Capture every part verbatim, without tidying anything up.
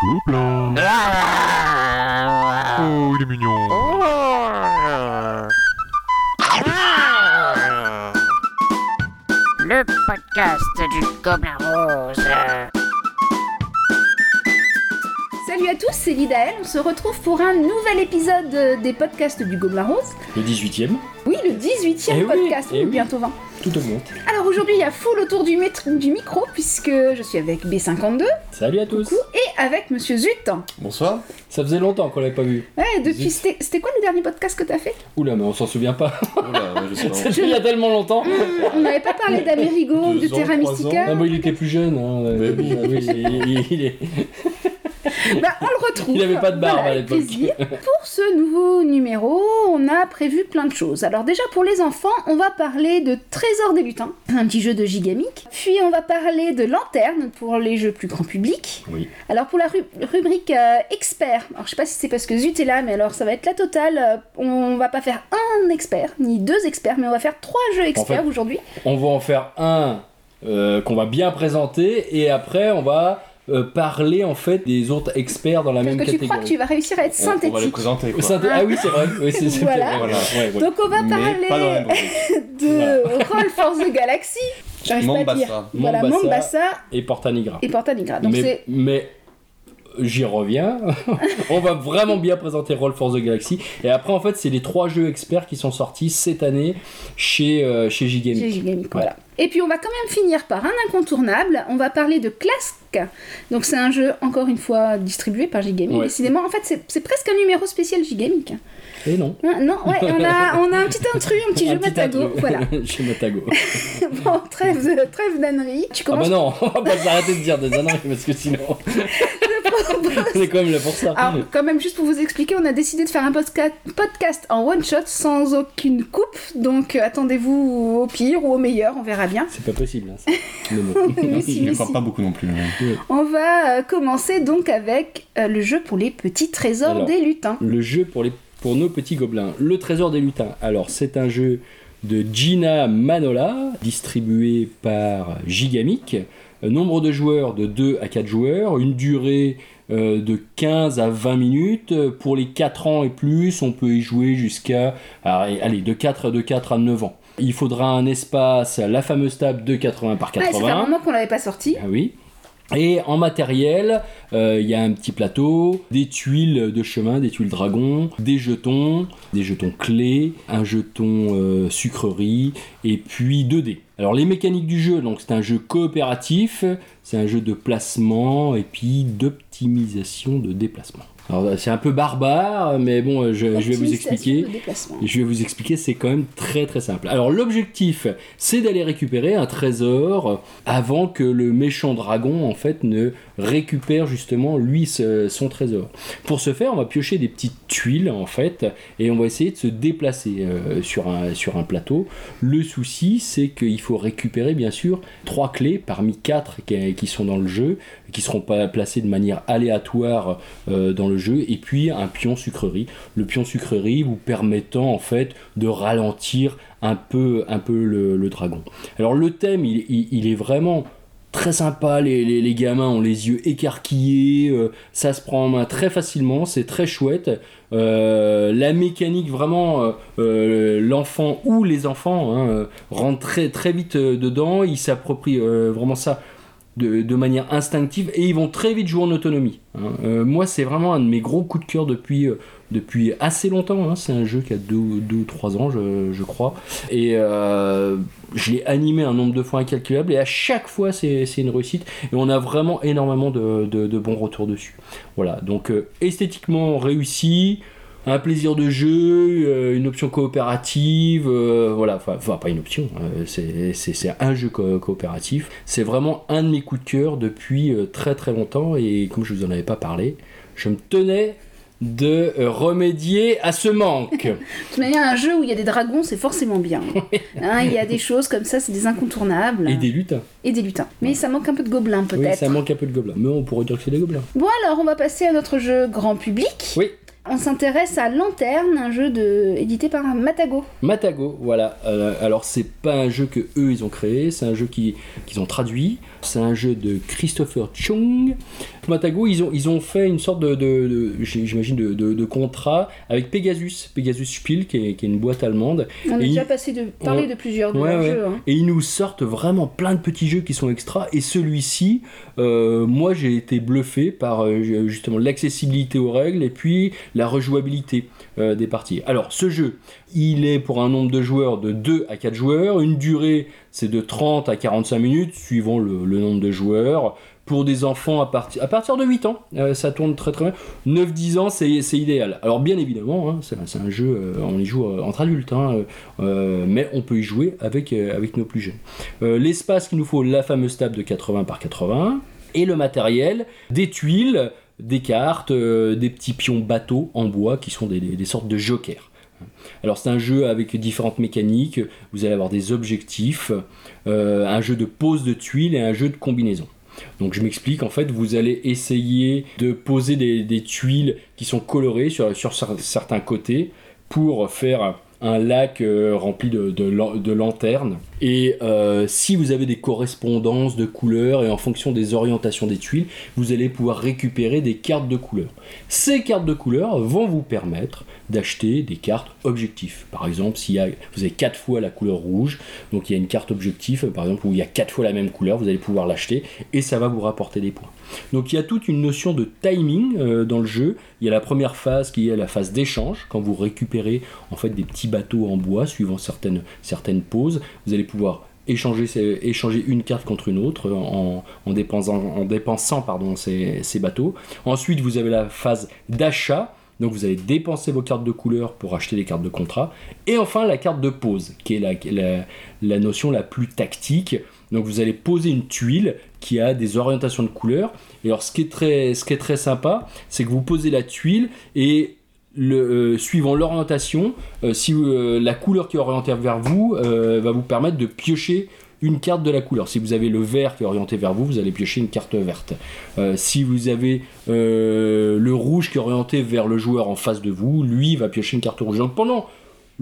Couple. Oh, il est mignon. Le podcast du Gobelin Rose. Salut à tous, c'est Lidaël. On se retrouve pour un nouvel épisode des podcasts du Gobelin Rose. Le dix-huitième. Oui, le dix-huitième eh podcast, oui, eh oui. Bientôt vingt. Tout augmente. Alors aujourd'hui, il y a full autour du, métro, du micro, puisque je suis avec B cinquante-deux. Salut à tous. Coucou, et avec Monsieur Zut. Bonsoir. Ça faisait longtemps qu'on l'avait pas vu. Ouais, depuis... C'était, c'était quoi le dernier podcast que t'as fait? Oula, mais on s'en souvient pas. Oula, ouais, je sais pas. C'était il y a tellement longtemps. Mmh, on n'avait pas parlé d'Amerigo, de Terra Mystica. Ah, moi, il était plus jeune. Hein. Mais oui, ah, oui, il, il, il est... Bah, on le retrouve. Il n'avait pas de barbe voilà, à l'époque. Plaisir. Pour ce nouveau numéro, on a prévu plein de choses. Alors déjà pour les enfants, on va parler de Trésor des lutins, un petit jeu de Gigamic. Puis on va parler de Lanterne pour les jeux plus grand public. Oui. Alors pour la ru- rubrique euh, expert, alors je sais pas si c'est parce que Zut est là, mais alors ça va être la totale. On va pas faire un expert ni deux experts, mais on va faire trois jeux experts en fait, aujourd'hui. On va en faire un euh, qu'on va bien présenter et après on va Euh, parler en fait des autres experts dans la parce même catégorie. Parce que tu crois que tu vas réussir à être synthétique. On, on va les présenter quoi. Synthé- ah oui c'est vrai. Oui, c'est, c'est voilà. Voilà. Ouais, ouais. Donc on va mais parler de voilà. Roll for the Galaxy. J'arrive Mombasa. Pas à dire. Mombasa, voilà, Mombasa et Porta-Nigra. Et Porta-Nigra. Donc mais, c'est. Mais j'y reviens. On va vraiment bien présenter Roll for the Galaxy. Et après en fait c'est les trois jeux experts qui sont sortis cette année chez euh, chez Gigamic. Chez Gigamic. Voilà. voilà. Et puis on va quand même finir par un incontournable, on va parler de Klask. Donc c'est un jeu, encore une fois, distribué par Gigamic. Ouais. Décidément, en fait, c'est, c'est presque un numéro spécial Gigamic. Et non. Non, non ouais, on a, on a un petit intrus, un petit un jeu petit Matagot. Intrus. Voilà. Chez Matagot. Bon, trêve, trêve d'ânerie. Tu commences... Ah bah non, on va pas s'arrêter de dire des âneries, parce que sinon... On est quand même là pour ça. Alors, quand même, juste pour vous expliquer, on a décidé de faire un podcast en one shot sans aucune coupe. Donc, attendez-vous au pire ou au meilleur, on verra bien. C'est pas possible. Hein, oui, si, je ne crois si. Pas beaucoup non plus. Mais... On va euh, commencer donc avec euh, le jeu pour les petits trésors alors, des lutins. Le jeu pour, les, pour nos petits gobelins. Le trésor des lutins. Alors, c'est un jeu de Gina Manola, distribué par Gigamic. Nombre de joueurs de deux à quatre joueurs, une durée euh, de quinze à vingt minutes. Pour les quatre ans et plus, on peut y jouer jusqu'à allez, de, quatre, de quatre à neuf ans. Il faudra un espace, la fameuse table de quatre-vingts par quatre-vingts. Ouais, ça fait un moment qu'on ne l'avait pas sorti. Ah oui. Et en matériel, il euh, y a un petit plateau, des tuiles de chemin, des tuiles dragon, des jetons, des jetons clés, un jeton euh, sucrerie et puis deux dés. Alors les mécaniques du jeu, donc c'est un jeu coopératif, c'est un jeu de placement et puis d'optimisation de déplacement. Alors, c'est un peu barbare, mais bon, je, je vais vous expliquer. Je vais vous expliquer, c'est quand même très très simple. Alors, l'objectif, c'est d'aller récupérer un trésor avant que le méchant dragon, en fait, ne récupère justement, lui, son trésor. Pour ce faire, on va piocher des petites tuiles, en fait, et on va essayer de se déplacer euh, sur, un, sur un plateau. Le souci, c'est qu'il faut récupérer, bien sûr, trois clés parmi quatre qui, qui sont dans le jeu, qui ne seront pas placées de manière aléatoire euh, dans le jeu, et puis un pion sucrerie. Le pion sucrerie vous permettant en fait de ralentir un peu, un peu le, le dragon. Alors le thème, il, il, il est vraiment très sympa, les, les, les gamins ont les yeux écarquillés, euh, ça se prend en main très facilement, c'est très chouette. Euh, la mécanique vraiment euh, euh, l'enfant ou les enfants hein, euh, rentrent très, très vite euh, dedans, ils s'approprient euh, vraiment ça De, de manière instinctive et ils vont très vite jouer en autonomie hein. euh, moi c'est vraiment un de mes gros coups de cœur depuis, euh, depuis assez longtemps hein. C'est un jeu qui a deux ou trois ans je, je crois et euh, je l'ai animé un nombre de fois incalculable et à chaque fois c'est, c'est une réussite et on a vraiment énormément de, de, de bons retours dessus voilà donc euh, esthétiquement réussi, un plaisir de jeu, euh, une option coopérative, euh, voilà, enfin, enfin pas une option, euh, c'est, c'est, c'est un jeu co- coopératif. C'est vraiment un de mes coups de cœur depuis euh, très très longtemps et comme je vous en avais pas parlé, je me tenais de euh, remédier à ce manque. De toute manière, un jeu où il y a des dragons, c'est forcément bien. Hein, il y a des choses comme ça, c'est des incontournables. Et des lutins. Et des lutins. Mais ouais. Ça manque un peu de gobelins, peut-être. Oui, ça manque un peu de gobelins, mais on pourrait dire que c'est des gobelins. Bon alors, on va passer à notre jeu grand public. Oui. On s'intéresse à Lanterne, un jeu de... édité par Matagot. Matagot, voilà. Euh, alors, c'est pas un jeu que eux ils ont créé, c'est un jeu qui, qu'ils ont traduit. C'est un jeu de Christopher Chung. Matagot, ils ont, ils ont fait une sorte de, de, de j'imagine, de, de, de contrat avec Pegasus, Pegasus Spiel, qui est, qui est une boîte allemande. On a et déjà il... passé de parler on... de plusieurs de ouais, leurs ouais. jeux. Hein. Et ils nous sortent vraiment plein de petits jeux qui sont extras. Et celui-ci, euh, moi, j'ai été bluffé par euh, justement l'accessibilité aux règles et puis la rejouabilité euh, des parties. Alors, ce jeu, il est pour un nombre de joueurs de deux à quatre joueurs. Une durée, c'est de trente à quarante-cinq minutes, suivant le, le nombre de joueurs. Pour des enfants à, part... à partir de huit ans, euh, ça tourne très très bien. neuf dix ans, c'est, c'est idéal. Alors bien évidemment, hein, c'est, c'est un jeu, euh, on y joue euh, entre adultes, hein, euh, mais on peut y jouer avec, euh, avec nos plus jeunes. Euh, l'espace qu'il nous faut, la fameuse table de quatre-vingts par quatre-vingts, et le matériel, des tuiles, des cartes, euh, des petits pions bateaux en bois qui sont des, des, des sortes de jokers. Alors c'est un jeu avec différentes mécaniques, vous allez avoir des objectifs, euh, un jeu de pose de tuiles et un jeu de combinaison. Donc je m'explique, en fait vous allez essayer de poser des, des tuiles qui sont colorées sur, sur certains côtés pour faire un lac euh, rempli de, de, de lanternes. Et euh, si vous avez des correspondances de couleurs et en fonction des orientations des tuiles, vous allez pouvoir récupérer des cartes de couleurs. Ces cartes de couleurs vont vous permettre d'acheter des cartes objectifs. Par exemple, si vous avez quatre fois la couleur rouge, donc il y a une carte objectif, par exemple, où il y a quatre fois la même couleur, vous allez pouvoir l'acheter et ça va vous rapporter des points. Donc il y a toute une notion de timing euh, dans le jeu. Il y a la première phase qui est la phase d'échange, quand vous récupérez en fait des petits bateaux en bois suivant certaines, certaines poses, vous allez pouvoir échanger, échanger une carte contre une autre en, en dépensant, en dépensant pardon, ces, ces bateaux. Ensuite vous avez la phase d'achat, donc vous allez dépenser vos cartes de couleur pour acheter des cartes de contrat, et enfin la carte de pose qui est la, la, la notion la plus tactique. Donc vous allez poser une tuile qui a des orientations de couleurs. Et alors ce qui est très, ce qui est très sympa, c'est que vous posez la tuile et le, euh, suivant l'orientation, euh, si euh, la couleur qui est orientée vers vous euh, va vous permettre de piocher une carte de la couleur. Si vous avez le vert qui est orienté vers vous, vous allez piocher une carte verte. Euh, si vous avez euh, le rouge qui est orienté vers le joueur en face de vous, lui va piocher une carte rouge. Donc pendant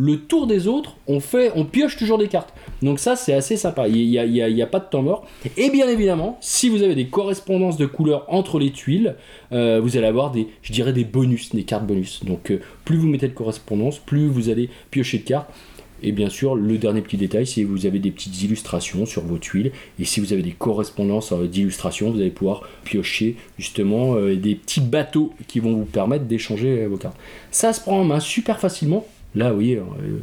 le tour des autres, on, fait, on pioche toujours des cartes. Donc ça, c'est assez sympa. Il n'y a, il y a pas de temps mort. Et bien évidemment, si vous avez des correspondances de couleurs entre les tuiles, euh, vous allez avoir des, je dirais, des bonus, des cartes bonus. Donc euh, plus vous mettez de correspondances, plus vous allez piocher de cartes. Et bien sûr, le dernier petit détail, c'est que vous avez des petites illustrations sur vos tuiles. Et si vous avez des correspondances euh, d'illustrations, vous allez pouvoir piocher justement euh, des petits bateaux qui vont vous permettre d'échanger vos cartes. Ça se prend en main super facilement. Là, oui, euh,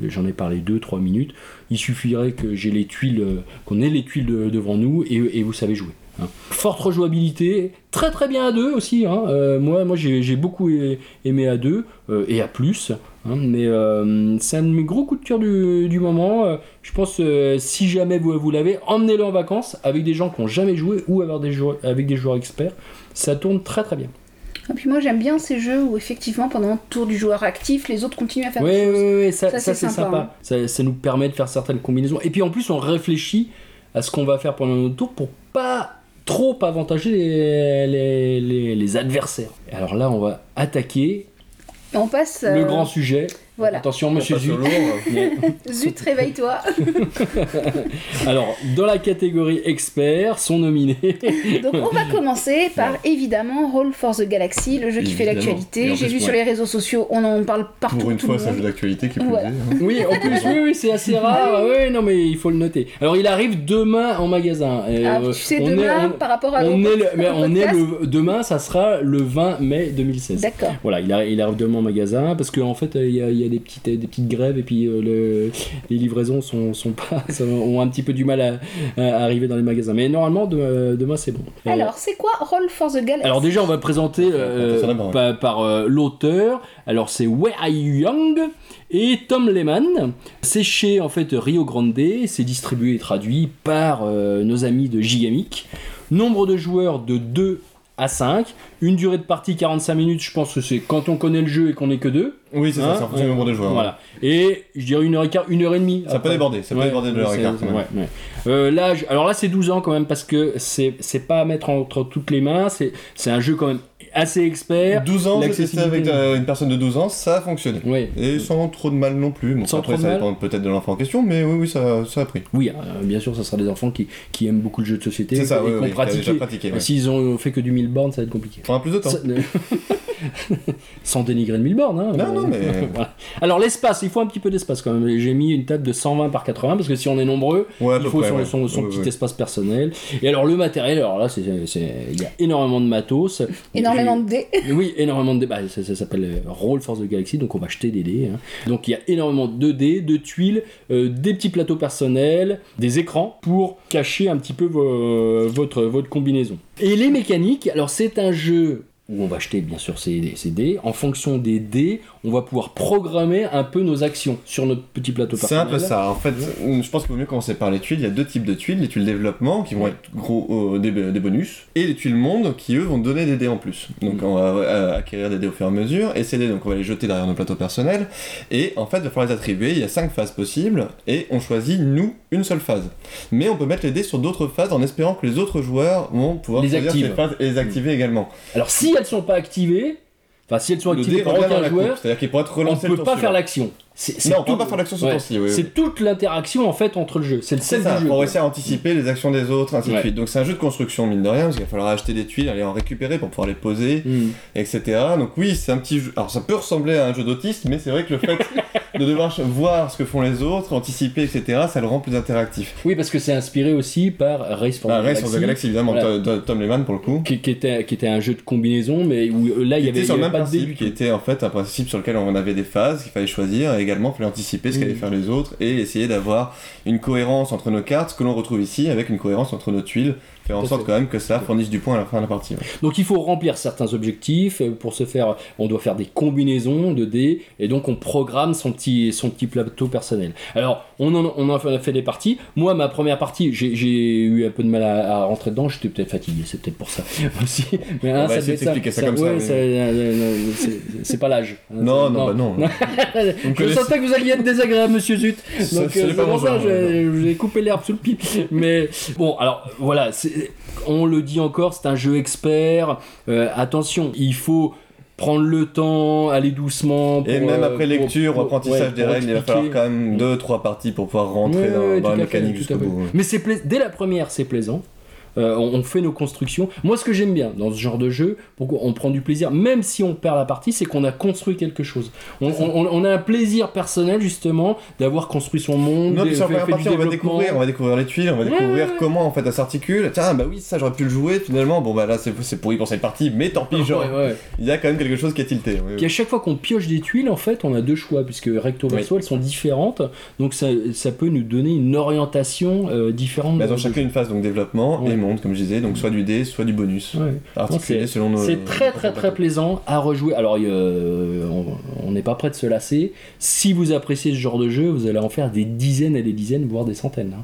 j'en ai parlé deux trois minutes. Il suffirait que j'ai les tuiles, euh, qu'on ait les tuiles de, devant nous et, et vous savez jouer. Hein. Forte rejouabilité, très très bien à deux aussi. Hein. Euh, moi, moi j'ai, j'ai beaucoup aimé à deux euh, et à plus. Hein. Mais euh, c'est un de mes gros coups de cœur du, du moment. Euh, je pense euh, si jamais vous, vous l'avez, emmenez-le en vacances avec des gens qui n'ont jamais joué ou avoir des joueurs, avec des joueurs experts. Ça tourne très très bien. Et puis moi j'aime bien ces jeux où effectivement pendant le tour du joueur actif, les autres continuent à faire ouais, des choses. Ouais, ouais, ça, ça, ça c'est, c'est sympa. sympa. Hein. Ça, ça nous permet de faire certaines combinaisons. Et puis en plus on réfléchit à ce qu'on va faire pendant notre tour pour pas trop avantager les, les, les, les adversaires. Alors là on va attaquer. On passe euh... le grand sujet. Voilà. Attention Monsieur Zut. Zut, réveille-toi. Alors, dans la catégorie experts sont nominés. Donc on va commencer par ouais. évidemment Roll for the Galaxy, le jeu qui évidemment. fait l'actualité. J'ai vu ouais. sur les réseaux sociaux, on en parle partout. Pour une fois, c'est un jeu d'actualité qui est ouais. plus Oui, en plus, oui, oui, c'est assez rare. Oui, non, mais il faut le noter. Alors il arrive demain en magasin. Et, ah, euh, tu sais, demain, est, on, par rapport à on est le, mais on est le, demain, ça sera le vingt mai deux mille seize. D'accord. Voilà, il arrive, il arrive demain en magasin parce qu'en en fait, il y a, y a Des petites, des petites grèves et puis euh, le, les livraisons sont, sont pas, ont un petit peu du mal à, à arriver dans les magasins. Mais normalement, de, demain, c'est bon. Alors, euh, c'est quoi Roll for the Galaxy ? Alors déjà, on va présenter euh, euh, par, par, par euh, l'auteur. Alors, c'est Wei Ai Yang et Tom Lehman. C'est chez en fait, Rio Grande. C'est distribué et traduit par euh, nos amis de Gigamic. Nombre de joueurs de deux à cinq. Une durée de partie quarante-cinq minutes. Je pense que c'est quand on connaît le jeu et qu'on n'est que deux. Oui, c'est hein, ça, c'est en fonction du nombre de joueurs. Voilà. Et je dirais une heure et quart, une heure et demie. Ça après. peut déborder, ça ouais, peut déborder de l'heure et quart. Ouais, ouais. Euh, l'âge, alors là, c'est douze ans quand même, parce que c'est, c'est pas à mettre entre toutes les mains, c'est, c'est un jeu quand même assez expert. douze ans, j'ai testé avec euh, une personne de douze ans, ça a fonctionné. Oui. Et sans trop de mal non plus. Bon, sans après, trop ça dépend peut-être de l'enfant en question, mais oui, oui, ça, ça a pris. Oui, euh, bien sûr, ça sera des enfants qui, qui aiment beaucoup le jeu de société. C'est ça, oui, oui, qui ont déjà pratiqué. Ouais. S'ils ont fait que du mille bornes, ça va être compliqué. On a plus de temps. Ça, sans dénigrer de mille bornes. Hein, non, euh, non, mais... voilà. Alors l'espace, il faut un petit peu d'espace quand même. J'ai mis une table de cent vingt par quatre-vingts parce que si on est nombreux, ouais, il faut près, son, ouais. son, son ouais, petit ouais. espace personnel. Et alors le matériel, alors là, c'est, c'est... il y a énormément de matos. Énormément de dés. Oui, énormément de dés. Bah, ça, ça s'appelle Roll for the Galaxy, donc on va acheter des dés. Hein. Donc il y a énormément de dés, de tuiles, euh, des petits plateaux personnels, des écrans pour cacher un petit peu vo- votre, votre combinaison. Et les mécaniques, alors c'est un jeu... où on va acheter bien sûr ces, ces dés. En fonction des dés, on va pouvoir programmer un peu nos actions sur notre petit plateau personnel. C'est un peu ça. En fait, je pense qu'il vaut mieux commencer par les tuiles. Il y a deux types de tuiles. Les tuiles développement, qui vont être gros, euh, des, des bonus, et les tuiles monde, qui eux vont donner des dés en plus. Donc on va euh, acquérir des dés au fur et à mesure, et ces dés, donc on va les jeter derrière nos plateaux personnels, et en fait, il va falloir les attribuer. Il y a cinq phases possibles, et on choisit, nous, une seule phase. Mais on peut mettre les dés sur d'autres phases en espérant que les autres joueurs vont pouvoir les activer, et les activer également. Alors si elles sont pas activées, enfin si elles sont activées par aucun joueur, c'est-à-dire qu'il pourra être relancé, on ne peut pas faire l'action. C'est, c'est non, tout... on ne peut pas faire l'action sur ouais. temps-ci. Oui, c'est oui. toute l'interaction en fait entre le jeu. C'est le sel du jeu. On va essayer d'anticiper les actions des autres, ainsi ouais. de suite. Donc c'est un jeu de construction mine de rien, parce qu'il va falloir acheter des tuiles, aller en récupérer pour pouvoir les poser, mm. et cetera. Donc oui, c'est un petit jeu. Alors ça peut ressembler à un jeu d'autiste, mais c'est vrai que le fait de devoir voir ce que font les autres, anticiper, et cetera, ça le rend plus interactif. Oui, parce que c'est inspiré aussi par Race for the Galaxy. Race for the Galaxy, évidemment, voilà. Tom, Tom Lehman pour le coup. Qui, qui, était, qui était un jeu de combinaison, mais où là il y avait, il y avait pas principe, de début. Qui était en fait un principe sur lequel on avait des phases qu'il fallait choisir. Et également, il fallait anticiper ce qu'allaient mmh. faire les autres et essayer d'avoir une cohérence entre nos cartes, ce que l'on retrouve ici, avec une cohérence entre nos tuiles, faire en Tout sorte fait. quand même que ça fournisse du point à la fin de la partie. Ouais. Donc il faut remplir certains objectifs, pour ce faire, on doit faire des combinaisons de dés, et donc on programme son petit, son petit plateau personnel. Alors, on en, on en a fait des parties. Moi, ma première partie, j'ai, j'ai eu un peu de mal à, à rentrer dedans, j'étais peut-être fatigué, c'est peut-être pour ça aussi. Mais, hein, on va essayer de s'expliquer ça, ça comme ça. Ouais, mais... ça euh, non, c'est, c'est pas l'âge. Non, non, non. Bah non. Je sentais que vous alliez être désagréable, monsieur Zut. Donc c'est, euh, c'est pour ça, je vous ai coupé l'herbe sous le pied. Mais bon, alors, voilà, c'est on le dit encore, c'est un jeu expert. Euh, attention, il faut prendre le temps, aller doucement. Pour, et même après euh, lecture, pour, pour, apprentissage ouais, des règles, expliquer. Il va falloir quand même deux trois parties pour pouvoir rentrer ouais, dans, ouais, dans la mécanique jusqu'au bout. Ouais. Mais c'est pla- dès la première, c'est plaisant. Euh, on fait nos constructions. Moi, ce que j'aime bien dans ce genre de jeu, pourquoi on prend du plaisir, même si on perd la partie, c'est qu'on a construit quelque chose. On, on, on a un plaisir personnel justement d'avoir construit son monde. Non, mais sur la première partie, on va découvrir, on va découvrir les tuiles, on va découvrir ouais, ouais, ouais. comment en fait ça s'articule. Tiens, bah oui, ça j'aurais pu le jouer finalement. Bon bah là, c'est, c'est pourri pour cette partie, mais tant pis. Genre, ouais, ouais. il y a quand même quelque chose qui est tilté. Puis ouais. à chaque fois qu'on pioche des tuiles, en fait, on a deux choix puisque recto verso, ouais. elles sont différentes, donc ça, ça peut nous donner une orientation euh, différente. Bah, dans chacune une phase donc développement ouais. et comme je disais, donc soit du dé, soit du bonus ouais. articulé donc, selon nos... C'est très très très plaisant à rejouer. Alors euh, on n'est pas prêt de se lasser. Si vous appréciez ce genre de jeu, vous allez en faire des dizaines et des dizaines, voire des centaines hein.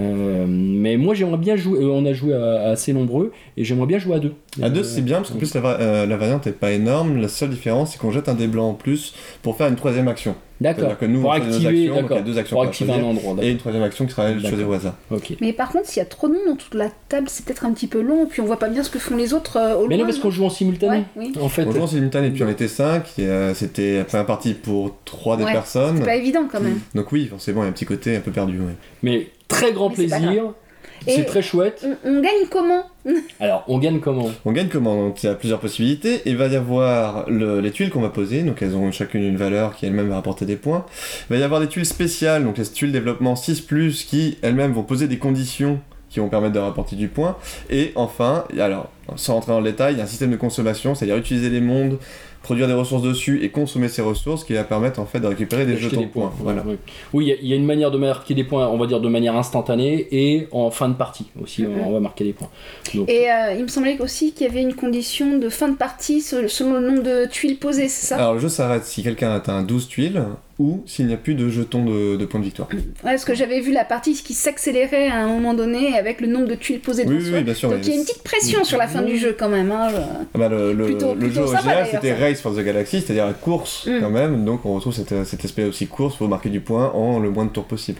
euh, mais moi j'aimerais bien jouer, on a joué à, à assez nombreux et j'aimerais bien jouer à deux. À deux euh, c'est bien parce qu'en plus la, euh, la variante n'est pas énorme. La seule différence c'est qu'on jette un dé blanc en plus pour faire une troisième action. D'accord. Que nous, pour activer, actions, d'accord. Il y a deux actions pour activer choisir, un endroit, d'accord. Et une troisième action qui sera de choisir au hasard. Okay. Mais par contre, s'il y a trop de monde dans toute la table, c'est peut-être un petit peu long, puis on voit pas bien ce que font les autres euh, au loin. Mais non, parce qu'on joue en simultané. Ouais, oui. En fait, on joue en simultané, puis on était cinq, et euh, c'était la première partie pour trois des ouais, personnes. C'est pas évident quand même. Donc oui, forcément, il y a un petit côté un peu perdu. Ouais. Mais très grand Mais plaisir. C'est et très chouette. On, on gagne comment ? Alors, on gagne comment ? On gagne comment ? Donc, il y a plusieurs possibilités. Il va y avoir le, les tuiles qu'on va poser. Donc, elles ont chacune une valeur qui elle-même va rapporter des points. Il va y avoir des tuiles spéciales, donc les tuiles développement six plus, qui elles-mêmes vont poser des conditions qui vont permettre de rapporter du point. Et enfin, alors, sans rentrer dans le détail, il y a un système de consommation, c'est-à-dire utiliser les mondes, produire des ressources dessus et consommer ces ressources qui va permettre en fait de récupérer des jetons de points. points voilà. Oui, il oui, y, y a une manière de marquer des points, on va dire de manière instantanée et en fin de partie aussi, mm-hmm. on va marquer des points. Donc, et euh, il me semblait aussi qu'il y avait une condition de fin de partie selon le nombre de tuiles posées, c'est ça ? Alors le jeu s'arrête si quelqu'un atteint douze tuiles ou s'il n'y a plus de jetons de, de points de victoire. Ouais, parce que j'avais vu la partie qui s'accélérait à un moment donné avec le nombre de tuiles posées oui, oui, oui, bien sûr. Donc il y a une petite pression oui. sur la fin oui. du jeu quand même. Hein, je... bah, le, plutôt, le, plutôt le jeu original c'était Race Race for the Galaxy, c'est-à-dire la course mm. quand même, donc on retrouve cet, cet aspect aussi course, faut marquer du point en le moins de tours possible.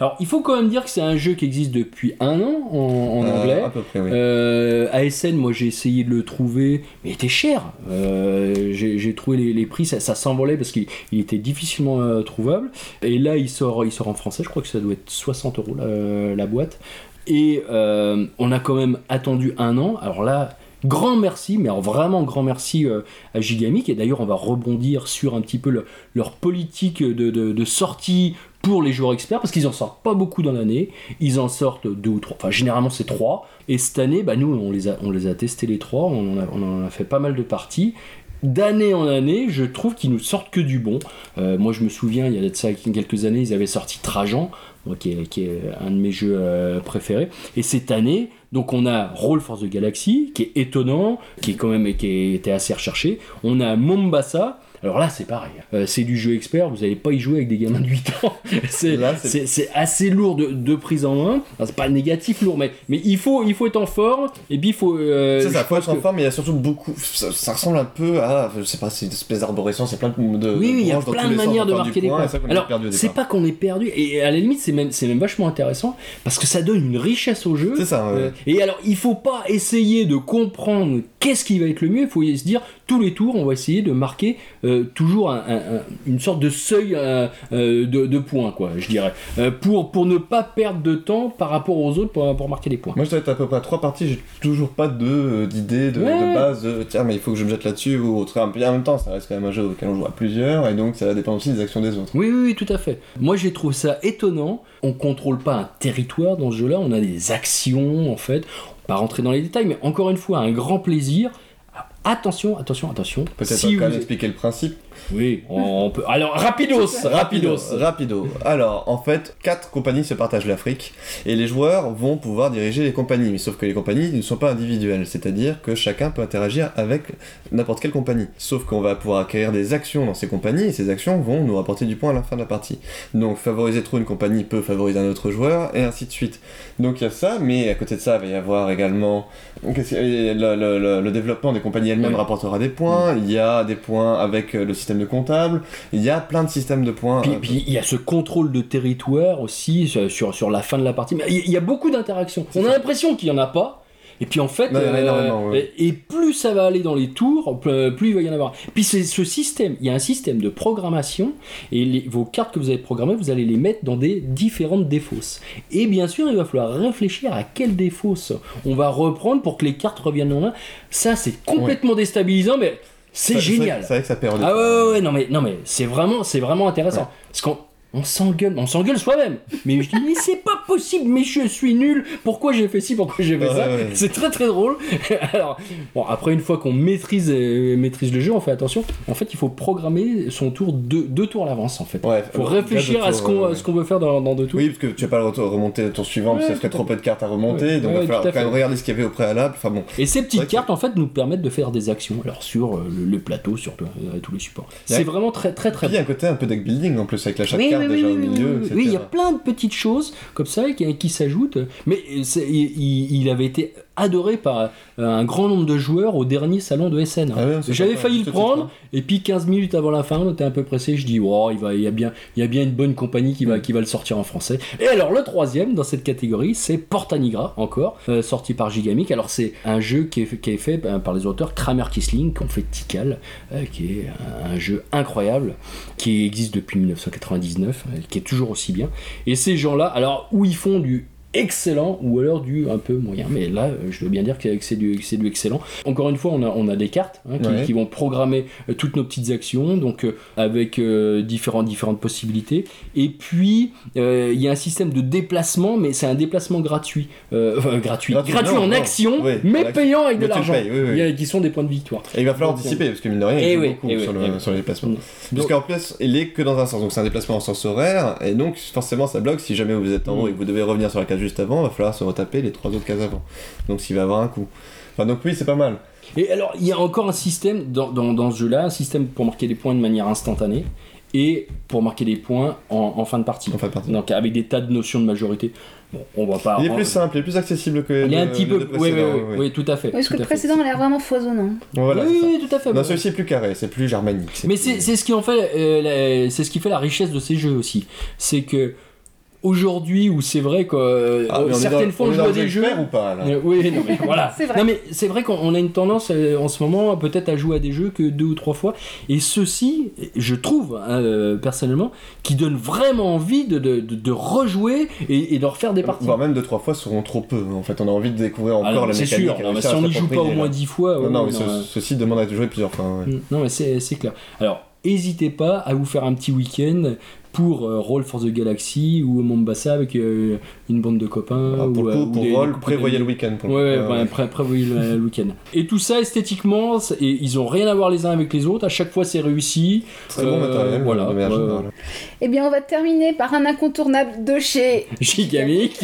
Alors il faut quand même dire que c'est un jeu qui existe depuis un an en, en euh, anglais. À peu près, oui. Euh, A S N, moi j'ai essayé de le trouver, mais il était cher. Euh, j'ai, j'ai trouvé les, les prix, ça, ça s'envolait parce qu'il il était difficilement euh, trouvable. Et là il sort, il sort en français, je crois que ça doit être soixante euros la, la boîte. Et euh, on a quand même attendu un an. Alors là, grand merci, mais alors vraiment grand merci euh, à Gigamic. Et d'ailleurs on va rebondir sur un petit peu le, leur politique de, de, de sortie pour les joueurs experts, parce qu'ils en sortent pas beaucoup dans l'année, ils en sortent deux ou trois, enfin généralement c'est trois, et cette année, bah nous on les a, on les a testés les trois, on en a, on en a fait pas mal de parties, d'année en année, je trouve qu'ils nous sortent que du bon. Euh, moi je me souviens, il y a de ça quelques années, ils avaient sorti Trajan, qui est, qui est un de mes jeux euh, préférés, et cette année, donc on a Roll for the Galaxy, qui est étonnant, qui est quand même, qui était assez recherché, on a Mombasa. Alors là, c'est pareil. Euh, c'est du jeu expert. Vous n'allez pas y jouer avec des gamins de huit ans. C'est, là, c'est... c'est, c'est assez lourd de, de prise en main. Enfin, c'est pas négatif lourd, mais, mais il, faut, il faut être en forme. Et puis, il faut... Euh, ça, ça faut être que... en forme, mais il y a surtout beaucoup... Ça, ça ressemble un peu à... Je sais pas, c'est une espèce d'arborescence. C'est plein de... Oui, de oui, il y a plein de manières de marquer des points. Alors, c'est pas qu'on est perdu. Et à la limite, c'est même, c'est même vachement intéressant parce que ça donne une richesse au jeu. C'est ça, ouais. euh, Et alors, il faut pas essayer de comprendre qu'est-ce qui va être le mieux. Il faut se dire, tous les tours, on va essayer de marquer... Euh, Euh, toujours un, un, un, une sorte de seuil euh, euh, de, de points, quoi, je dirais, euh, pour, pour ne pas perdre de temps par rapport aux autres pour, pour marquer les points. Moi, je dois être à peu près à trois parties, j'ai toujours pas de, euh, d'idée de, ouais. de base, de, tiens, mais il faut que je me jette là-dessus, ou autre. En même temps, ça reste quand même un jeu auquel on joue à plusieurs, et donc ça dépend aussi des actions des autres. Oui, oui, oui, tout à fait. Moi, j'ai trouvé ça étonnant. On contrôle pas un territoire dans ce jeu-là, on a des actions, en fait. On va pas rentrer dans les détails, mais encore une fois, un grand plaisir. Attention, attention, attention. Peut-être si quand même expliquer le principe. Oui, on peut. Alors, rapidos, rapidos, rapido. Alors, en fait, quatre compagnies se partagent l'Afrique et les joueurs vont pouvoir diriger les compagnies. Mais sauf que les compagnies ne sont pas individuelles, c'est-à-dire que chacun peut interagir avec n'importe quelle compagnie. Sauf qu'on va pouvoir acquérir des actions dans ces compagnies et ces actions vont nous rapporter du point à la fin de la partie. Donc, favoriser trop une compagnie peut favoriser un autre joueur et ainsi de suite. Donc, il y a ça, mais à côté de ça, il va y avoir également le, le, le, le développement des compagnies. Elle-même oui. rapportera des points, oui. il y a des points avec le système de comptable, il y a plein de systèmes de points. Puis, euh... puis il y a ce contrôle de territoire aussi sur, sur la fin de la partie, mais il y a beaucoup d'interactions. C'est On ça. a l'impression qu'il n'y en a pas, et puis en fait, non, euh, ouais. et plus ça va aller dans les tours, plus il va y en avoir. Puis c'est ce système, il y a un système de programmation, et les, vos cartes que vous avez programmées, vous allez les mettre dans des différentes défausses. Et bien sûr, il va falloir réfléchir à quelle défausse on va reprendre pour que les cartes reviennent en main. Ça, c'est complètement ouais. déstabilisant, mais c'est ça, génial. C'est vrai que ça perd du temps. Ah ouais, ouais, ouais, non mais, non mais c'est vraiment, c'est vraiment intéressant. Ouais. Parce qu'on On s'engueule, on s'engueule soi-même. Mais je dis, mais c'est pas possible, mais je suis nul. Pourquoi j'ai fait ci, pourquoi j'ai fait ça ? Ouais, ouais. C'est très très drôle. Alors, bon, après, une fois qu'on maîtrise, euh, maîtrise le jeu, on fait attention. En fait, il faut programmer son tour deux, deux tours à l'avance, en fait. Il ouais, faut euh, réfléchir tours, à ce qu'on, ouais, ouais. ce qu'on veut faire dans, dans deux tours. Oui, parce que tu n'as pas le retour, remonter le tour suivant, ouais, ça ferait trop peu de cartes à remonter. Ouais, donc, il ouais, va falloir quand même regarder ce qu'il y avait au préalable. Enfin, bon. Et ces petites ouais, cartes, c'est... en fait, nous permettent de faire des actions. Alors, sur euh, le, le plateau, sur euh, tous les supports. C'est ouais. vraiment très très très. Il y a un côté un peu deck building, en plus, avec la chaque oui, carte. Oui, oui, milieu, oui, oui, il y a plein de petites choses comme ça qui, qui s'ajoutent, mais c'est, il, il avait été adoré par un grand nombre de joueurs au dernier salon de S N. Ah ouais, j'avais failli le prendre, et puis quinze minutes avant la fin, on était un peu pressé, je dis, oh, il, va, il, y a bien, il y a bien une bonne compagnie qui va, qui va le sortir en français. Et alors, le troisième dans cette catégorie, c'est Porta-Nigra, encore, euh, sorti par Gigamic. Alors, c'est un jeu qui est, qui est fait ben, par les auteurs Kramer Kissling, qui ont fait Tikal, euh, qui est un, un jeu incroyable, qui existe depuis dix-neuf cent quatre-vingt-dix-neuf, euh, qui est toujours aussi bien. Et ces gens-là, alors, où ils font du excellent ou alors du un peu moyen, mais là je veux bien dire que c'est du, c'est du excellent. Encore une fois, on a, on a des cartes hein, qui, ouais. qui vont programmer toutes nos petites actions, donc euh, avec euh, différentes, différentes possibilités, et puis il euh, y a un système de déplacement, mais c'est un déplacement gratuit euh, enfin, gratuit, gratuit, gratuit non, en non. action oui, mais payant avec de l'argent payes, oui, oui. Il y a, qui sont des points de victoire, et il va falloir donc, dissiper parce que mine de rien il y a beaucoup oui, sur, oui, le, oui. sur les déplacements donc, parce qu'en plus il est que dans un sens, donc c'est un déplacement en sens horaire, et donc forcément ça bloque si jamais vous êtes en haut oui. et que vous devez revenir sur la case juste avant, il va falloir se retaper les trois autres cases avant. Donc s'il va avoir un coup. Enfin donc oui, c'est pas mal. Et alors, il y a encore un système dans, dans, dans ce jeu-là, un système pour marquer des points de manière instantanée. et pour marquer des points en, en fin de partie. En fin de partie. Donc avec des tas de notions de majorité. Bon, on va pas. Il est rendre... plus simple, il est plus accessible que. Il est un petit peu. Oui, oui, oui, oui, tout à fait. Parce que le précédent a l'air vraiment foisonnant. Voilà, oui, oui, oui, tout à fait. Non, bon. Celui-ci est plus carré, c'est plus germanique. C'est Mais plus... C'est, c'est ce qui en fait, euh, la... c'est ce qui fait la richesse de ces jeux aussi, c'est que. Aujourd'hui, où c'est vrai que ah, certaines dans, fois on joue à des jeux ou pas là. Euh, oui, non mais voilà. c'est vrai. Non mais c'est vrai qu'on a une tendance euh, en ce moment peut-être à jouer à des jeux que deux ou trois fois. Et ceci, je trouve euh, personnellement, qui donne vraiment envie de de, de rejouer et, et de refaire des parties. Voire même deux trois fois seront trop peu. En fait, on a envie de découvrir encore ah, non, la mécanique. C'est sûr. Non, bah, si on n'y joue pas au moins dix fois. Non, ouais, non mais non, ce, euh... ceci demande à jouer plusieurs fois. Ouais. Non mais c'est c'est clair. Alors, n'hésitez pas à vous faire un petit week-end. Pour euh, Roll for the Galaxy ou Mombasa avec euh, une bande de copains. Ah, pour ou, le coup, euh, pour des, Roll, prévoyez le week-end. Pour ouais, le ouais, ouais, pré- prévoyez le, le week-end. Et tout ça esthétiquement, et ils ont rien à voir les uns avec les autres. À chaque fois, c'est réussi. Très euh, bon matériel. Voilà. Et euh... eh bien, on va terminer par un incontournable de chez Gigamic.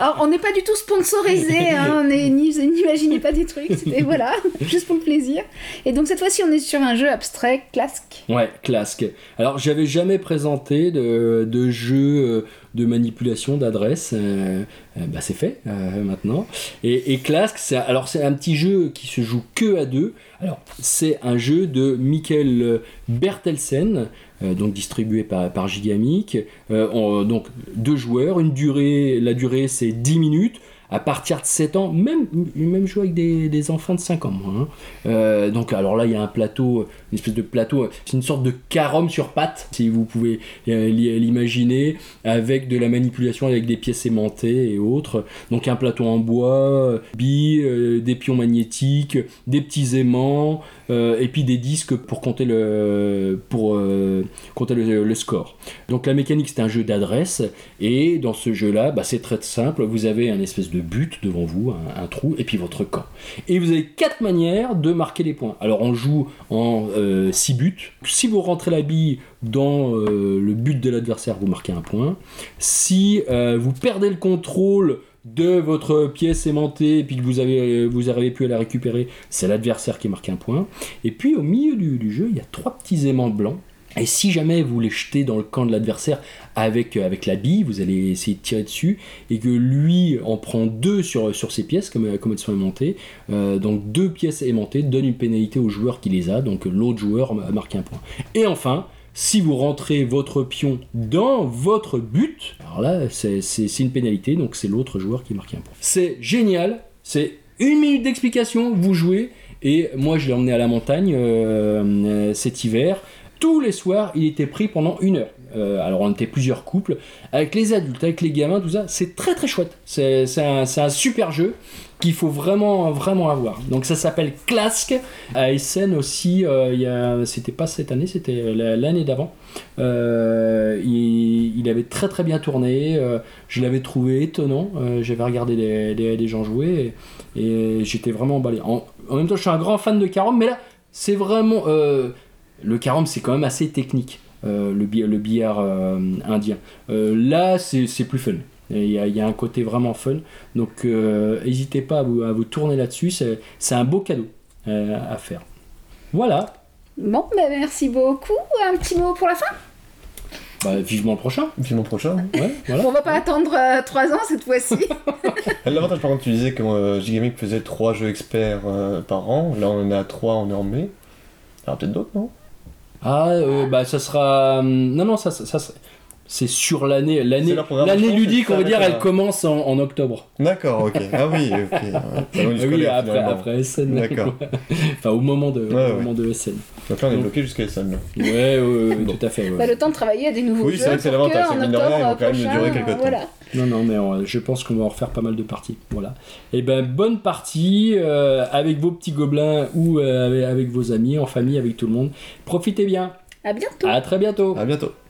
Alors, on n'est pas du tout sponsorisé. Hein, on est ni, n'imaginez pas des trucs. C'était voilà, juste pour le plaisir. Et donc cette fois-ci, on est sur un jeu abstrait, Klask. Ouais, Klask. Alors, j'avais jamais présenté De, de jeux de manipulation d'adresse, euh, euh, bah c'est fait euh, maintenant. Et, et Klask, c'est, alors c'est un petit jeu qui se joue que à deux. Alors c'est un jeu de Michael Bertelsen, euh, donc distribué par, par Gigamic. Euh, on, donc deux joueurs, une durée, la durée c'est dix minutes. À partir de sept ans, même, même jouer avec des, des enfants de cinq ans moins. Hein. Euh, donc, alors là, il y a un plateau, une espèce de plateau, c'est une sorte de carom sur pattes, si vous pouvez euh, l'imaginer, avec de la manipulation, avec des pièces aimantées et autres. Donc, un plateau en bois, billes, euh, des pions magnétiques, des petits aimants, euh, et puis des disques pour compter le, pour, euh, compter le, le score. Donc, la mécanique, c'est un jeu d'adresse, et dans ce jeu-là, bah, c'est très simple, vous avez un espèce de de but devant vous, un, un trou et puis votre camp. Et vous avez quatre manières de marquer les points. Alors on joue en euh, six buts. Si vous rentrez la bille dans euh, le but de l'adversaire, vous marquez un point. Si euh, vous perdez le contrôle de votre pièce aimantée et puis que vous avez vous arrivez plus à la récupérer, c'est l'adversaire qui marque un point. Et puis au milieu du, du jeu, il y a trois petits aimants blancs. Et si jamais vous les jetez dans le camp de l'adversaire avec, avec la bille, vous allez essayer de tirer dessus, et que lui en prend deux sur, sur ses pièces, comme, comme elles sont aimantées, euh, donc deux pièces aimantées donnent une pénalité au joueur qui les a, donc l'autre joueur marque un point. Et enfin, si vous rentrez votre pion dans votre but, alors là c'est, c'est, c'est une pénalité, donc c'est l'autre joueur qui marque un point. C'est génial, c'est une minute d'explication, vous jouez, et moi je l'ai emmené à la montagne euh, cet hiver. Tous les soirs, il était pris pendant une heure. Euh, alors, on était plusieurs couples, avec les adultes, avec les gamins, tout ça. C'est très très chouette. C'est, c'est, un, c'est un super jeu qu'il faut vraiment vraiment avoir. Donc, ça s'appelle Klask. À S N aussi, euh, il y a, c'était pas cette année, c'était l'année d'avant. Euh, il, il avait très très bien tourné. Euh, je l'avais trouvé étonnant. Euh, j'avais regardé des, des, des gens jouer et, et j'étais vraiment emballé. En, en même temps, je suis un grand fan de carom, mais là, c'est vraiment. Euh, Le carom, c'est quand même assez technique, euh, le, bi- le billard euh, indien. Euh, là, c'est, c'est plus fun. Il y, y a un côté vraiment fun. Donc, euh, n'hésitez pas à vous, à vous tourner là-dessus. C'est, c'est un beau cadeau euh, à faire. Voilà. Bon, ben bah merci beaucoup. Un petit mot pour la fin ? Bah, vivement le prochain. Vivement le prochain. Ouais, voilà. On va pas ouais. attendre euh, trois ans cette fois-ci. L'avantage, par contre, tu disais que euh, Gigamic faisait trois jeux experts euh, par an. Là, on en a trois, on est en mai. Il y en a peut-être d'autres, non ? Ah, euh, bah ça sera. Non, non, ça, ça, ça c'est sur l'année. L'année, l'année ludique, on va dire, elle commence en, en octobre. D'accord, ok. Ah oui, ok. Ouais, oui, scolaire, après, après S N. D'accord. Enfin, au moment de, ouais, au moment ouais. de S N. Donc là, on est bloqué jusqu'à S N. Ouais, euh, bon. Tout à fait. Ouais. Bah, le temps de travailler à des nouveaux oui, jeux. Oui, c'est vrai que c'est l'avantage. C'est mine de rien, ils vont quand même durer quelques temps. Voilà. Non, non, mais on, je pense qu'on va en refaire pas mal de parties. Voilà. Et ben, bonne partie euh, avec vos petits gobelins ou euh, avec, avec vos amis, en famille, avec tout le monde. Profitez bien. À bientôt. À très bientôt. À bientôt.